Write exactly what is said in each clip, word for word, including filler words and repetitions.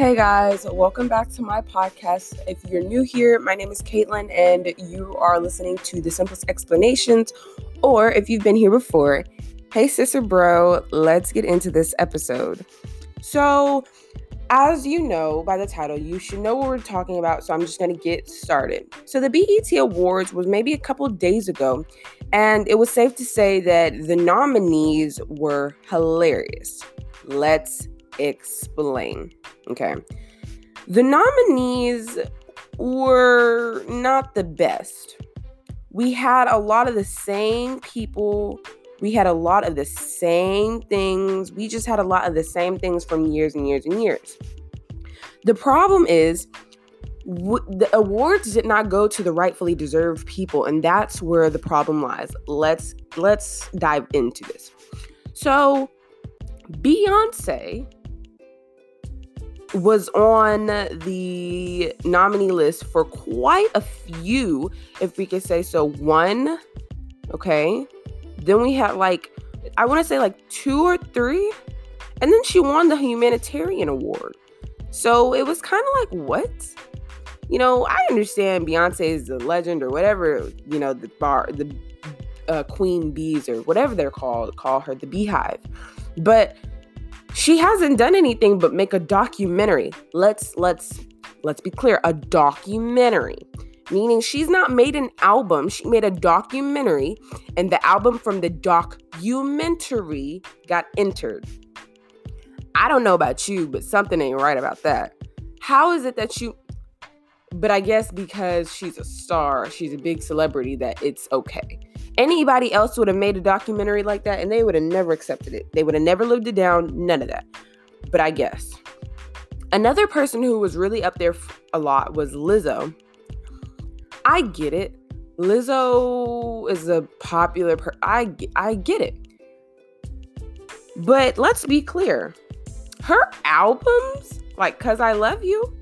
Hey guys, welcome back to my podcast. If you're new here, my name is Caitlin and you are listening to The Simplest Explanations, or if you've been here before, hey sis or bro, let's get into this episode. So, as you know by the title, you should know what we're talking about, so I'm just going to get started. So the B E T Awards was maybe a couple days ago, and it was safe to say that the nominees were hilarious. Let's explain. Okay. The nominees were not the best. We had a lot of the same people. We had a lot of the same things. We just had a lot of the same things from years and years and years. The problem is w- the awards did not go to the rightfully deserved people, and that's where the problem lies. Let's let's dive into this. So, Beyoncé was on the nominee list for quite a few, if we could say so. One, okay. Then we had like, I want to say like two or three. And then she won the humanitarian award. So it was kind of like, what? You know, I understand Beyoncé is the legend or whatever, you know, the bar, the uh, queen bees or whatever they're called, call her the beehive. But she hasn't done anything but make a documentary. Let's, let's, let's be clear. A documentary. Meaning she's not made an album. She made a documentary, and the album from the documentary got entered. I don't know about you, but something ain't right about that. How is it that you... But I guess because she's a star, she's a big celebrity, that it's okay. Anybody else would have made a documentary like that, and they would have never accepted it. They would have never lived it down, none of that. But I guess. Another person who was really up there a lot was Lizzo. I get it. Lizzo is a popular person. I, I get it. But let's be clear. Her albums, like Cause I Love You,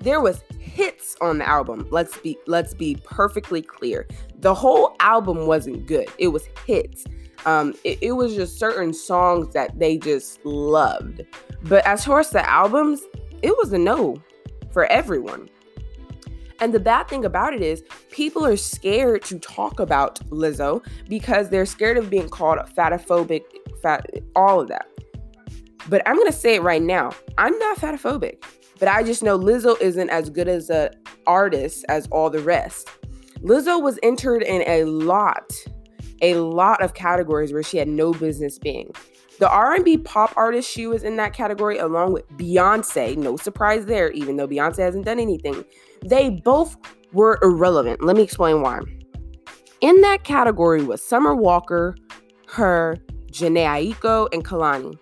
there was hits on the album. Let's be, let's be perfectly clear. The whole album wasn't good. It was hits. Um, it, it was just certain songs that they just loved. But as far as the albums, it was a no for everyone. And the bad thing about it is people are scared to talk about Lizzo because they're scared of being called fatophobic, fat, all of that. But I'm going to say it right now. I'm not fatophobic, but I just know Lizzo isn't as good as an artist as all the rest. Lizzo was entered in a lot, a lot of categories where she had no business being. The R and B pop artist, she was in that category along with Beyoncé. No surprise there, even though Beyoncé hasn't done anything. They both were irrelevant. Let me explain why. In that category was Summer Walker, her, Janae Aiko, and Kalani.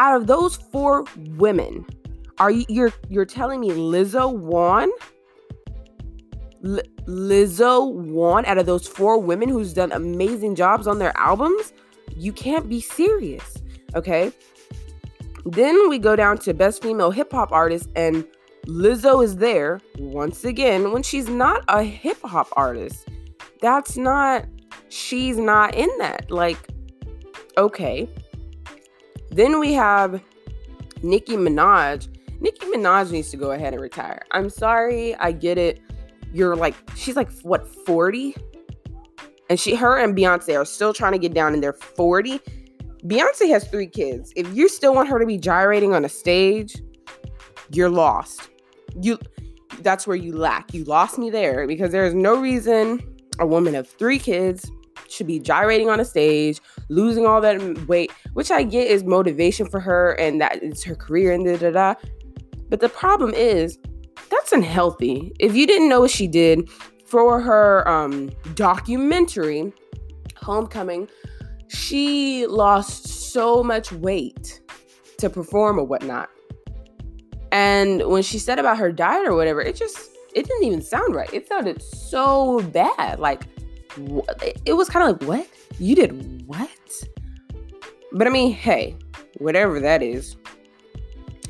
Out of those four women, are you, you're you're telling me Lizzo won? L- Lizzo won out of those four women who's done amazing jobs on their albums? You can't be serious, okay? Then we go down to Best Female Hip-Hop Artist, and Lizzo is there, once again, when she's not a hip-hop artist. That's not... She's not in that. Like, okay. Then we have Nicki Minaj. Nicki Minaj needs to go ahead and retire. I'm sorry, I get it. You're like... She's like, what, forty? And she, her and Beyonce are still trying to get down in their forty. Beyonce has three kids. If you still want her to be gyrating on a stage, you're lost. You, that's where you lack. You lost me there because there is no reason a woman of three kids should be gyrating on a stage, losing all that weight, which I get is motivation for her and that it's her career and da da da. But the problem is that's unhealthy. If you didn't know what she did, for her um, documentary, Homecoming, she lost so much weight to perform or whatnot. And when she said about her diet or whatever, it just, it didn't even sound right. It sounded so bad. Like, wh- it was kind of like, what? You did what? But I mean, hey, whatever that is.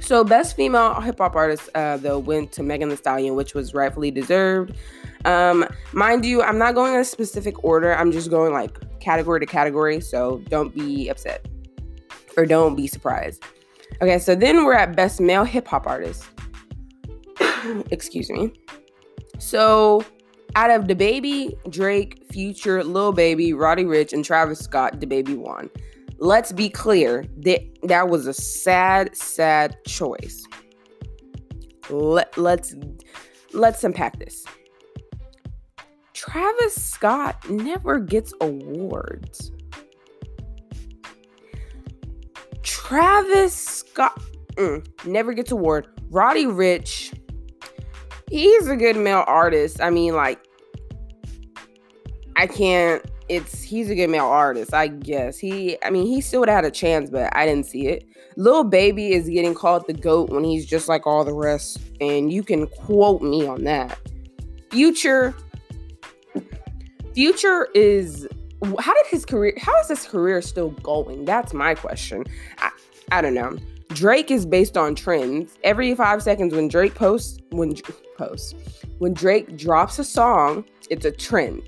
So Best Female Hip-Hop Artist, uh, though, went to Megan Thee Stallion, which was rightfully deserved. Um, mind you, I'm not going in a specific order. I'm just going like category to category. So don't be upset or don't be surprised. Okay, so then we're at Best Male Hip-Hop Artist. Excuse me. So out of DaBaby, Drake, Future, Lil Baby, Roddy Ricch, and Travis Scott, DaBaby won. Let's be clear, that that was a sad, sad choice. Let, let's let's unpack this. Travis Scott never gets awards. Travis Scott mm, never gets award. Roddy Ricch, he's a good male artist. I mean, like, I can't. It's he's a good male artist, I guess. He, I mean, he still would have had a chance, but I didn't see it. Lil Baby is getting called the GOAT when he's just like all the rest, and you can quote me on that. Future, Future is, how did his career, how is his career still going? That's my question. I, I don't know. Drake is based on trends. Every five seconds when Drake posts, when posts, when Drake drops a song, it's a trend.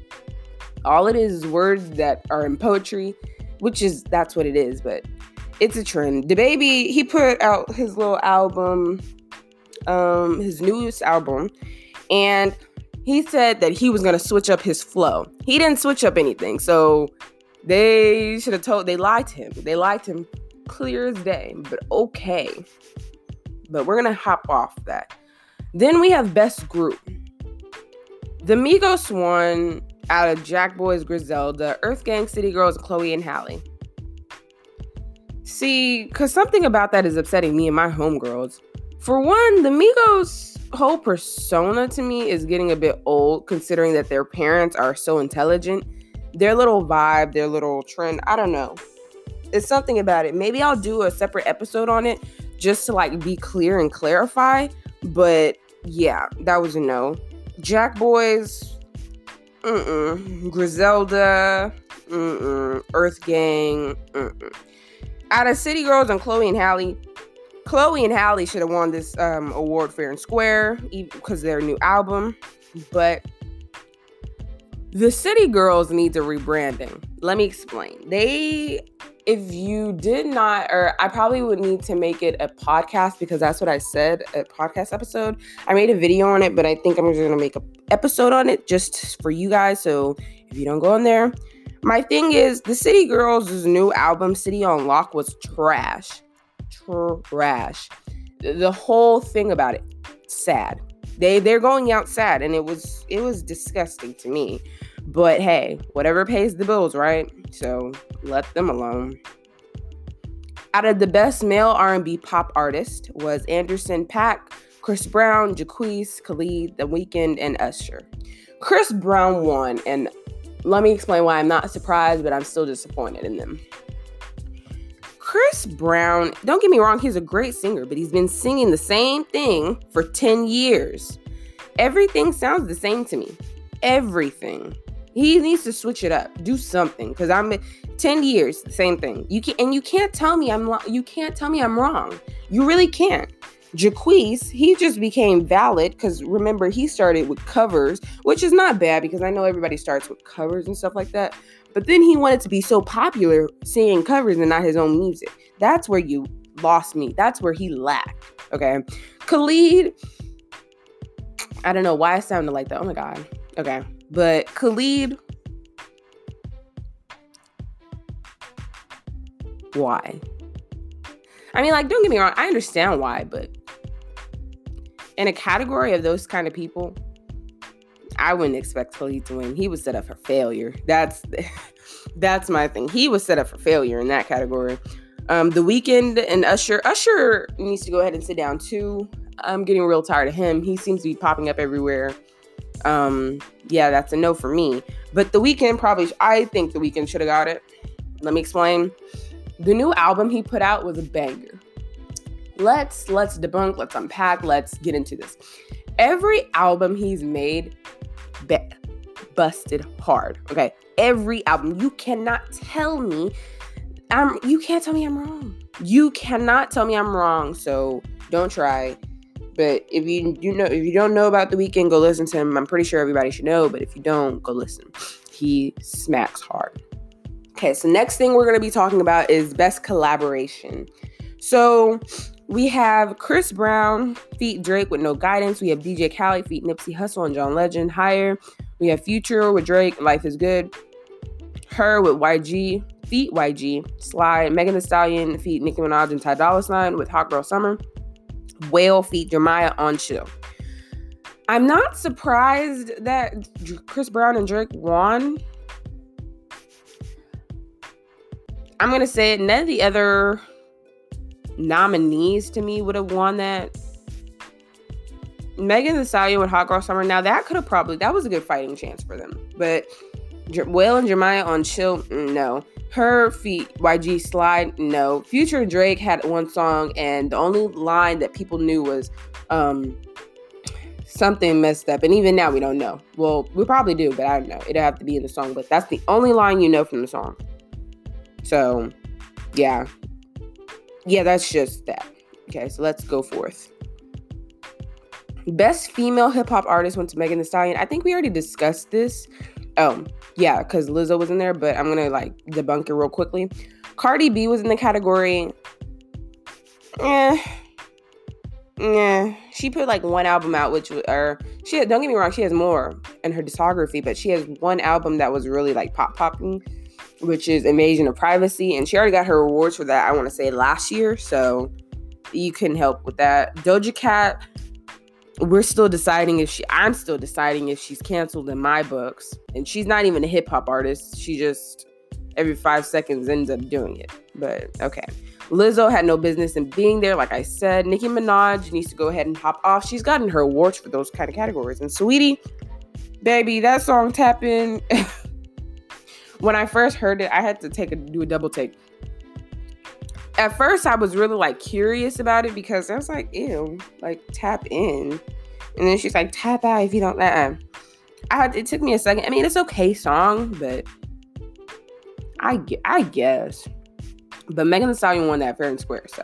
All it is is words that are in poetry, which is, that's what it is, but it's a trend. DaBaby, he put out his little album, um, his newest album, and he said that he was going to switch up his flow. He didn't switch up anything, so they should have told, they lied to him. They lied to him clear as day, but okay. But we're going to hop off that. Then we have Best Group. The Migos won out of Jack Boys, Griselda, Earth Gang, City Girls, Chloe and Halle. See, because something about that is upsetting me and my homegirls. For one, the Migos' whole persona to me is getting a bit old, considering that their parents are so intelligent. Their little vibe, their little trend, I don't know. It's something about it. Maybe I'll do a separate episode on it just to like be clear and clarify. But yeah, that was a no. Jack Boys, mm-mm. Griselda, mm-mm. Earth Gang, mm-mm. Out of City Girls and Chloe and Halle, Chloe and Halle should have won this um, award fair and square because their new album, but the City Girls needs a rebranding. Let me explain. They, if you did not, or I probably would need to make it a podcast because that's what I said, a podcast episode. I made a video on it, but I think I'm just going to make an episode on it just for you guys. So if you don't go in there, my thing is the City Girls' new album, City on Lock, was trash. Trash. The whole thing about it, sad. They they're going out sad, and it was it was disgusting to me. But hey, whatever pays the bills, right? So let them alone. Out of the Best Male R and B Pop Artist was Anderson .Paak, Chris Brown, Jacquees, Khalid, The Weeknd, and Usher. Chris Brown won, and let me explain why I'm not surprised, but I'm still disappointed in them. Chris Brown, don't get me wrong, he's a great singer, but he's been singing the same thing for ten years. Everything sounds the same to me. Everything. He needs to switch it up. Do something, because I'm ten years, the same thing. You can and you can't tell me I'm lo- you can't tell me I'm wrong. You really can't. Jacquees, he just became valid because remember he started with covers, which is not bad because I know everybody starts with covers and stuff like that. But then he wanted to be so popular singing covers and not his own music. That's where you lost me. That's where he lacked. Okay. Khalid, I don't know why I sounded like that. Oh my God. Okay. But Khalid, why? I mean, like, don't get me wrong. I understand why, but in a category of those kind of people, I wouldn't expect Khalid to win. He was set up for failure. That's that's my thing. He was set up for failure in that category. Um, The Weeknd and Usher. Usher needs to go ahead and sit down too. I'm getting real tired of him. He seems to be popping up everywhere. Um, yeah, that's a no for me. But The Weeknd probably, I think The Weeknd should have got it. Let me explain. The new album he put out was a banger. Let's let's debunk, let's unpack, let's get into this. Every album he's made be- busted hard. Okay, every album. You cannot tell me I'm you can't tell me I'm wrong. You cannot tell me I'm wrong, so don't try. But if you you know if you don't know about The Weeknd, go listen to him. I'm pretty sure everybody should know, but if you don't, go listen. He smacks hard. Okay, so next thing we're going to be talking about is Best Collaboration. So we have Chris Brown feat Drake with No Guidance. We have D J Khaled feat Nipsey Hussle and John Legend, Higher. We have Future with Drake, Life is Good. Her with Y G feat Y G, Slide. Megan Thee Stallion feat Nicki Minaj and Ty Dolla Sign with Hot Girl Summer. Whale feat Jeremiah on Chill. I'm not surprised that Chris Brown and Drake won. I'm going to say it. None of the other nominees to me would have won that. Megan Thee Stallion with Hot Girl Summer. Now, that could have probably, that was a good fighting chance for them. But Whale and Jeremiah on Chill, no. Her feat Y G, Slide, no. Future and Drake had one song, and the only line that people knew was, um, something messed up. And even now, we don't know. Well, we probably do, but I don't know. It'll have to be in the song, but that's the only line you know from the song. So, yeah. Yeah, that's just that. Okay, so let's go forth. Best female hip-hop artist went to Megan Thee Stallion. I think we already discussed this. Oh, yeah, because Lizzo was in there, but I'm going to, like, debunk it real quickly. Cardi B was in the category. Eh. Yeah, she put like one album out, which or she had, don't get me wrong, she has more in her discography, but she has one album that was really like pop popping, which is Invasion of Privacy, and she already got her awards for that. I want to say last year, so you couldn't help with that. Doja Cat, we're still deciding if she. I'm still deciding if she's canceled in my books, and she's not even a hip hop artist. She just every five seconds ends up doing it. But okay. Lizzo had no business in being there, like I said. Nicki Minaj needs to go ahead and hop off. She's gotten her awards for those kind of categories. And Sweetie, baby, that song Tappin'. When I first heard it, I had to take a do a double take. At first, I was really like curious about it because I was like, ew, like tap in. And then she's like, tap out if you don't. Uh-uh. I had it took me a second. I mean, it's okay song, but I I guess. But Megan Thee Stallion won that fair and square, so.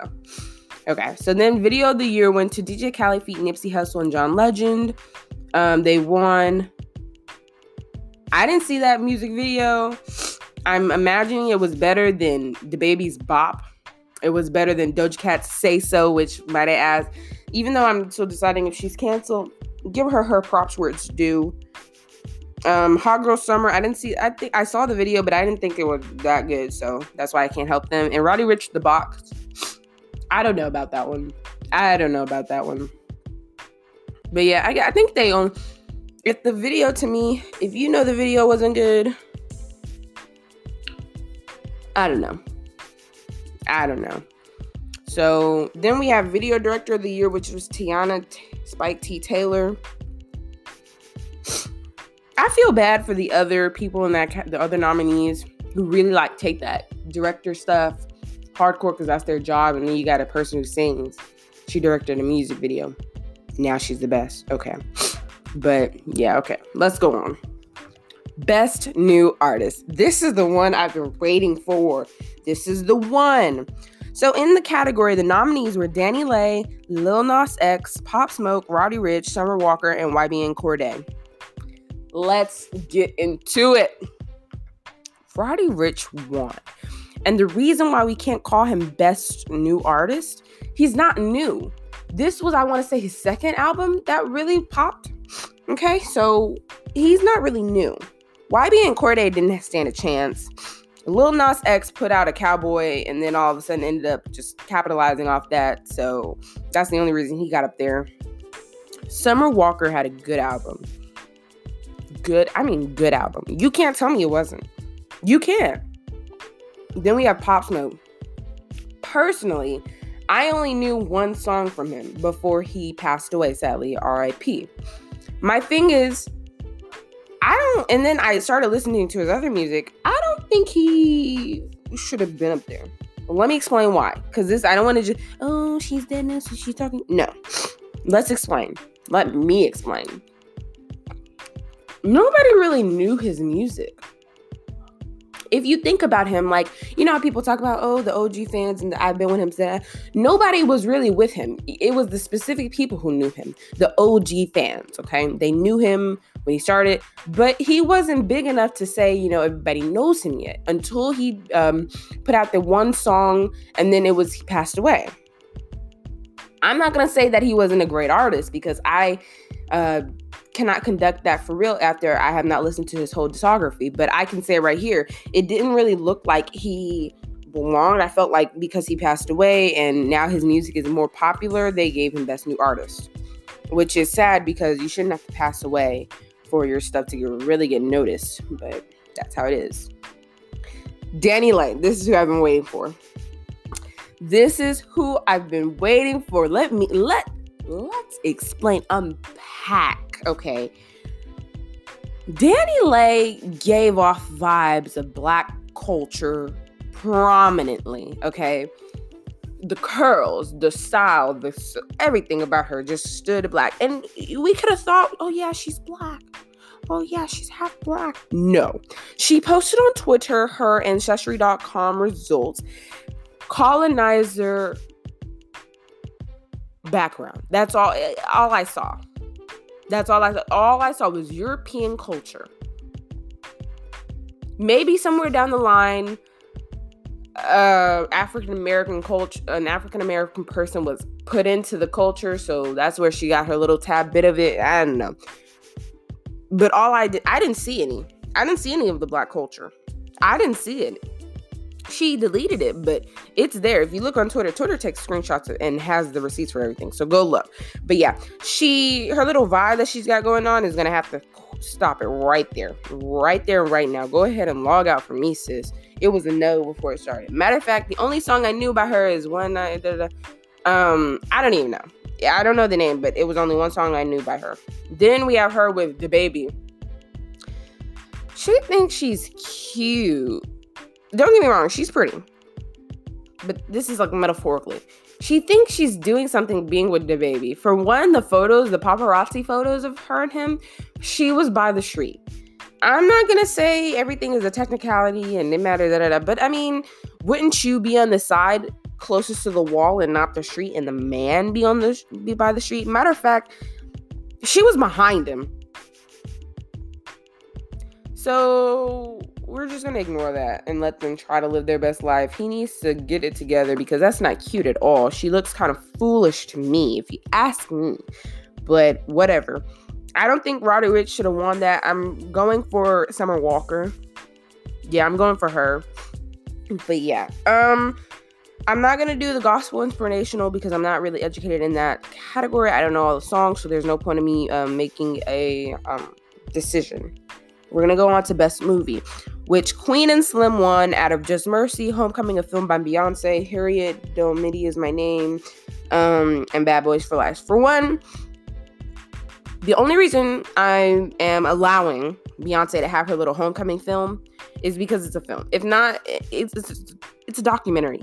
Okay, so then Video of the Year went to D J Khaled feat Nipsey Hussle and John Legend. Um, they won. I didn't see that music video. I'm imagining it was better than DaBaby's Bop. It was better than Doja Cat's Say So, which might I ask. Even though I'm still deciding if she's canceled, give her her props where it's due. Um, Hot Girl Summer, I didn't see, I think I saw the video, but I didn't think it was that good, so that's why I can't help them. And Roddy Ricch, The Box, I don't know about that one. I don't know about that one. But yeah, I, I think they own, if the video to me, if you know the video wasn't good, I don't know. I don't know. So, then we have Video Director of the Year, which was Tiana T- Spike T. Taylor. I feel bad for the other people in that, the other nominees who really like take that director stuff hardcore because that's their job. And then you got a person who sings. She directed a music video. Now she's the best. Okay. But yeah, okay. Let's go on. Best New Artist. This is the one I've been waiting for. This is the one. So in the category, the nominees were DaniLeigh, Lil Nas X, Pop Smoke, Roddy Ricch, Summer Walker, and Y B N Cordae. Let's get into it. Roddy Ricch won. And the reason why we can't call him Best New Artist, he's not new. This was, I want to say, his second album that really popped. Okay, so he's not really new. Y B N Cordae didn't stand a chance. Lil Nas X put out a Cowboy and then all of a sudden ended up just capitalizing off that. So that's the only reason he got up there. Summer Walker had a good album. Good, I mean, good album. You can't tell me it wasn't. You can't. Then we have Pop Smoke. Personally, I only knew one song from him before he passed away, sadly, R I P. My thing is, I don't, and then I started listening to his other music. I don't think he should have been up there. Let me explain why. Because this, I don't want to just, oh, she's dead now, so she's talking. No. Let's explain. Let me explain. Nobody really knew his music. If you think about him, like, you know how people talk about, oh, the O G fans and the I've been with him since. Nobody was really with him. It was the specific people who knew him, the O G fans, okay? They knew him when he started, but he wasn't big enough to say, you know, everybody knows him yet until he um, put out the one song, and then it was he passed away. I'm not going to say that he wasn't a great artist, because I uh, cannot conduct that for real after I have not listened to his whole discography. But I can say right here, it didn't really look like he belonged. I felt like because he passed away and now his music is more popular, they gave him Best New Artist, which is sad because you shouldn't have to pass away for your stuff to get, really get noticed. But that's how it is. DaniLeigh, this is who I've been waiting for. This is who I've been waiting for. Let me, let, let's explain, unpack, okay? DaniLeigh gave off vibes of Black culture prominently, okay? The curls, the style, the everything about her just stood Black. And we could have thought, oh yeah, she's Black. Oh yeah, she's half Black. No. She posted on Twitter her Ancestry dot com results. Colonizer background. That's all all I saw. That's all I saw. All I saw was European culture. Maybe somewhere down the line, uh, African American culture, an African American person was put into the culture, so that's where she got her little tad bit of it. I don't know. But all I did, I didn't see any. I didn't see any of the Black culture. I didn't see it. She deleted it, but it's there. If you look on Twitter, Twitter takes screenshots and has the receipts for everything. So go look. But yeah, she, her little vibe that she's got going on is going to have to stop it right there. Right there, right now. Go ahead and log out for me, sis. It was a no before it started. Matter of fact, the only song I knew by her is One Night. Da, da, da. Um, I don't even know. Yeah, I don't know the name, but it was only one song I knew by her. Then we have her with DaBaby. She thinks she's cute. Don't get me wrong, she's pretty. But this is like metaphorically. She thinks she's doing something being with DaBaby. For one, the photos, the paparazzi photos of her and him, she was by the street. I'm not going to say everything is a technicality and it matters, da, da, da, but I mean, wouldn't you be on the side closest to the wall and not the street, and the man be on the be by the street? Matter of fact, she was behind him. So we're just going to ignore that and let them try to live their best life. He needs to get it together because that's not cute at all. She looks kind of foolish to me, if you ask me. But whatever. I don't think Roddy Ricch should have won that. I'm going for Summer Walker. Yeah, I'm going for her. But yeah. Um, I'm not going to do the gospel inspirational because I'm not really educated in that category. I don't know all the songs, so there's no point in me um, making a um, decision. We're going to go on to Best Movie, which Queen and Slim won out of Just Mercy, Homecoming, a film by Beyonce, Harriet Domiti Is My Name, um, and Bad Boys for Life. For one, the only reason I am allowing Beyonce to have her little Homecoming film is because it's a film. If not, it's, it's, it's a documentary.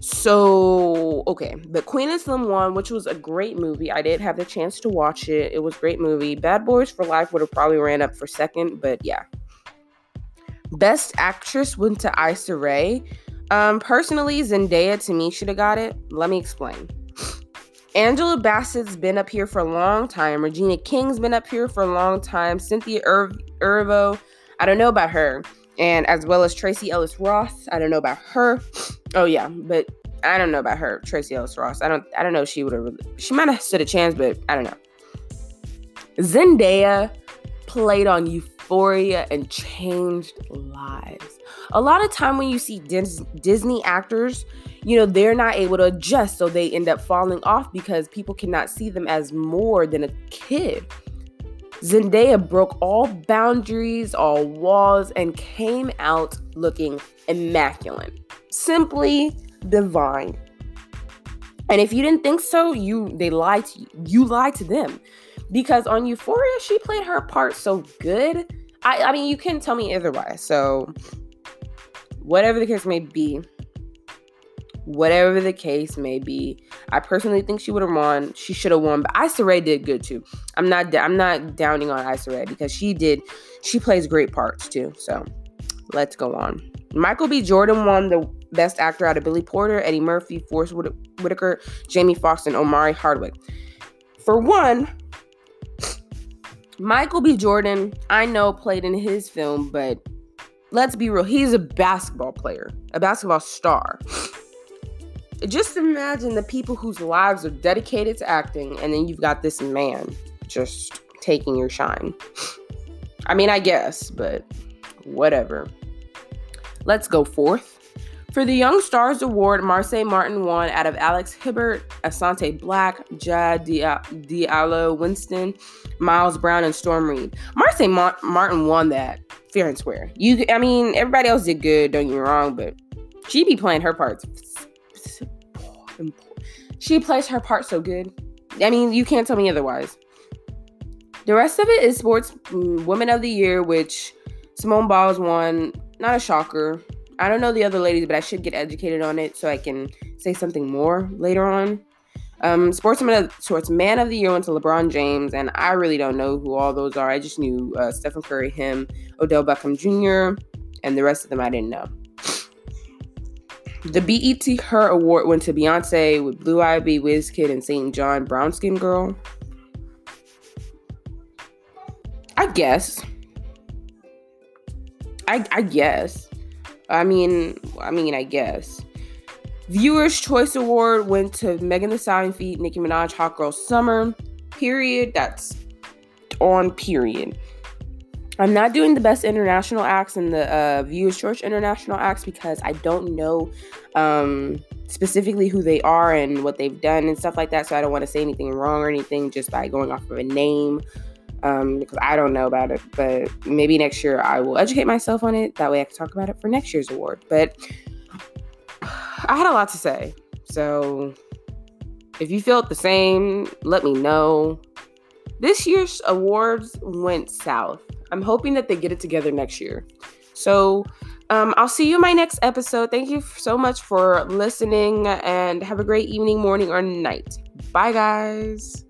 So, okay. But Queen and Slim won, which was a great movie. I did have the chance to watch it. It was a great movie. Bad Boys for Life would have probably ran up for second, but yeah. Best Actress went to Issa Rae. Um, personally, Zendaya, to me, should have got it. Let me explain. Angela Bassett's been up here for a long time. Regina King's been up here for a long time. Cynthia Erivo, Irv- I don't know about her. And as well as Tracee Ellis Ross, I don't know about her. Oh yeah, but I don't know about her, Tracee Ellis Ross. I don't, I don't know if she would have. She might have stood a chance, but I don't know. Zendaya played on Euphoria and changed lives. A lot of time when you see Dis- Disney actors, you know, they're not able to adjust, so they end up falling off because people cannot see them as more than a kid. Zendaya broke all boundaries, all walls, and came out looking immaculate. Simply divine. And if you didn't think so, you they lied to you. You lied to them. Because on Euphoria, she played her part so good. I, I mean, you couldn't tell me otherwise. So, whatever the case may be, whatever the case may be, I personally think she would have won. She should have won, but Issa Rae did good too. I'm not, I'm not downing on Issa Rae because she did, she plays great parts too. So let's go on. Michael B. Jordan won the Best Actor out of Billy Porter, Eddie Murphy, Forrest Whit- Whitaker, Jamie Foxx, and Omari Hardwick. For one, Michael B. Jordan, I know, played in his film, but let's be real. He's a basketball player, a basketball star. Just imagine the people whose lives are dedicated to acting, and then you've got this man just taking your shine. I mean, I guess, but whatever. Let's go forth. For the Young Stars Award, Marseille Martin won out of Alex Hibbert, Asante Black, Jad Diallo Winston, Miles Brown, and Storm Reid. Marseille Ma- Martin won that fair and square. You, I mean, everybody else did good, don't get me wrong, but she be playing her parts. She plays her part so good. I mean, you can't tell me otherwise. The rest of it is Sports Woman of the Year, which Simone Biles won. Not a shocker. I don't know the other ladies, but I should get educated on it so I can say something more later on. Um, Sportsman of, Sportsman of the Year went to LeBron James, and I really don't know who all those are. I just knew uh, Stephen Curry, him, Odell Beckham Junior, and the rest of them I didn't know. The B E T Her Award went to Beyonce with Blue Ivy, WizKid, and Saint John, Brown Skin Girl. I guess. I, I guess. I mean, I mean, I guess. Viewers' Choice Award went to Megan Thee Stallion feat. Nicki Minaj, Hot Girl Summer. Period. That's on period. I'm not doing the best international acts and the uh, Viewers' Choice international acts because I don't know um, specifically who they are and what they've done and stuff like that. So I don't want to say anything wrong or anything just by going off of a name. Um, because I don't know about it, but maybe next year I will educate myself on it. That way I can talk about it for next year's award. But I had a lot to say. So if you felt the same, let me know. This year's awards went south. I'm hoping that they get it together next year. So um, I'll see you in my next episode. Thank you so much for listening and have a great evening, morning, or night. Bye, guys.